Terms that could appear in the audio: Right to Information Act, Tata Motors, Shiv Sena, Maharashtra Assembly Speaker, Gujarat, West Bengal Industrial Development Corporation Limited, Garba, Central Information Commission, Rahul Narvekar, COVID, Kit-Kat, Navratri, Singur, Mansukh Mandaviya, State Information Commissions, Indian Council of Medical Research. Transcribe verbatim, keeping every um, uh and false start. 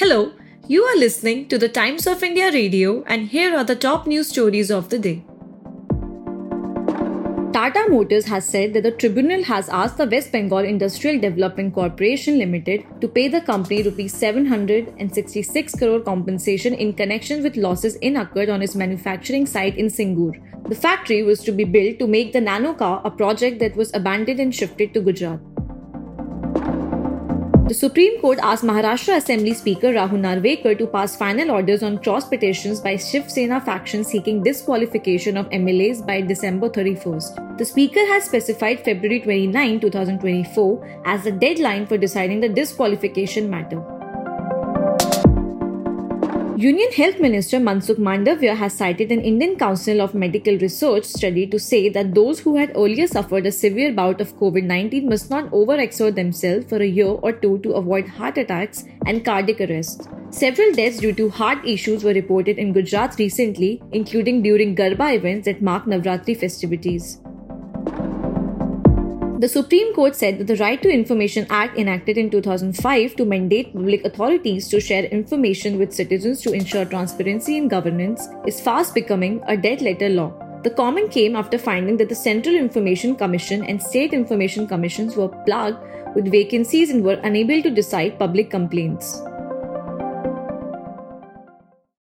Hello, you are listening to the Times of India radio, and here are the top news stories of the day. Tata Motors has said that the tribunal has asked the West Bengal Industrial Development Corporation Limited to pay the company seven hundred sixty-six crore rupees compensation in connection with losses incurred on its manufacturing site in Singur. The factory was to be built to make the nano car, a project that was abandoned and shifted to Gujarat. The Supreme Court asked Maharashtra Assembly Speaker Rahul Narvekar to pass final orders on cross petitions by Shiv Sena faction seeking disqualification of M L As by December thirty-first. The Speaker has specified February twenty-ninth, twenty twenty-four as the deadline for deciding the disqualification matter. Union Health Minister Mansukh Mandaviya has cited an Indian Council of Medical Research study to say that those who had earlier suffered a severe bout of COVID nineteen must not overexert themselves for a year or two to avoid heart attacks and cardiac arrest. Several deaths due to heart issues were reported in Gujarat recently, including during Garba events that mark Navratri festivities. The Supreme Court said that the Right to Information Act enacted in two thousand five to mandate public authorities to share information with citizens to ensure transparency in governance is fast becoming a dead letter law. The comment came after finding that the Central Information Commission and State Information Commissions were plagued with vacancies and were unable to decide public complaints.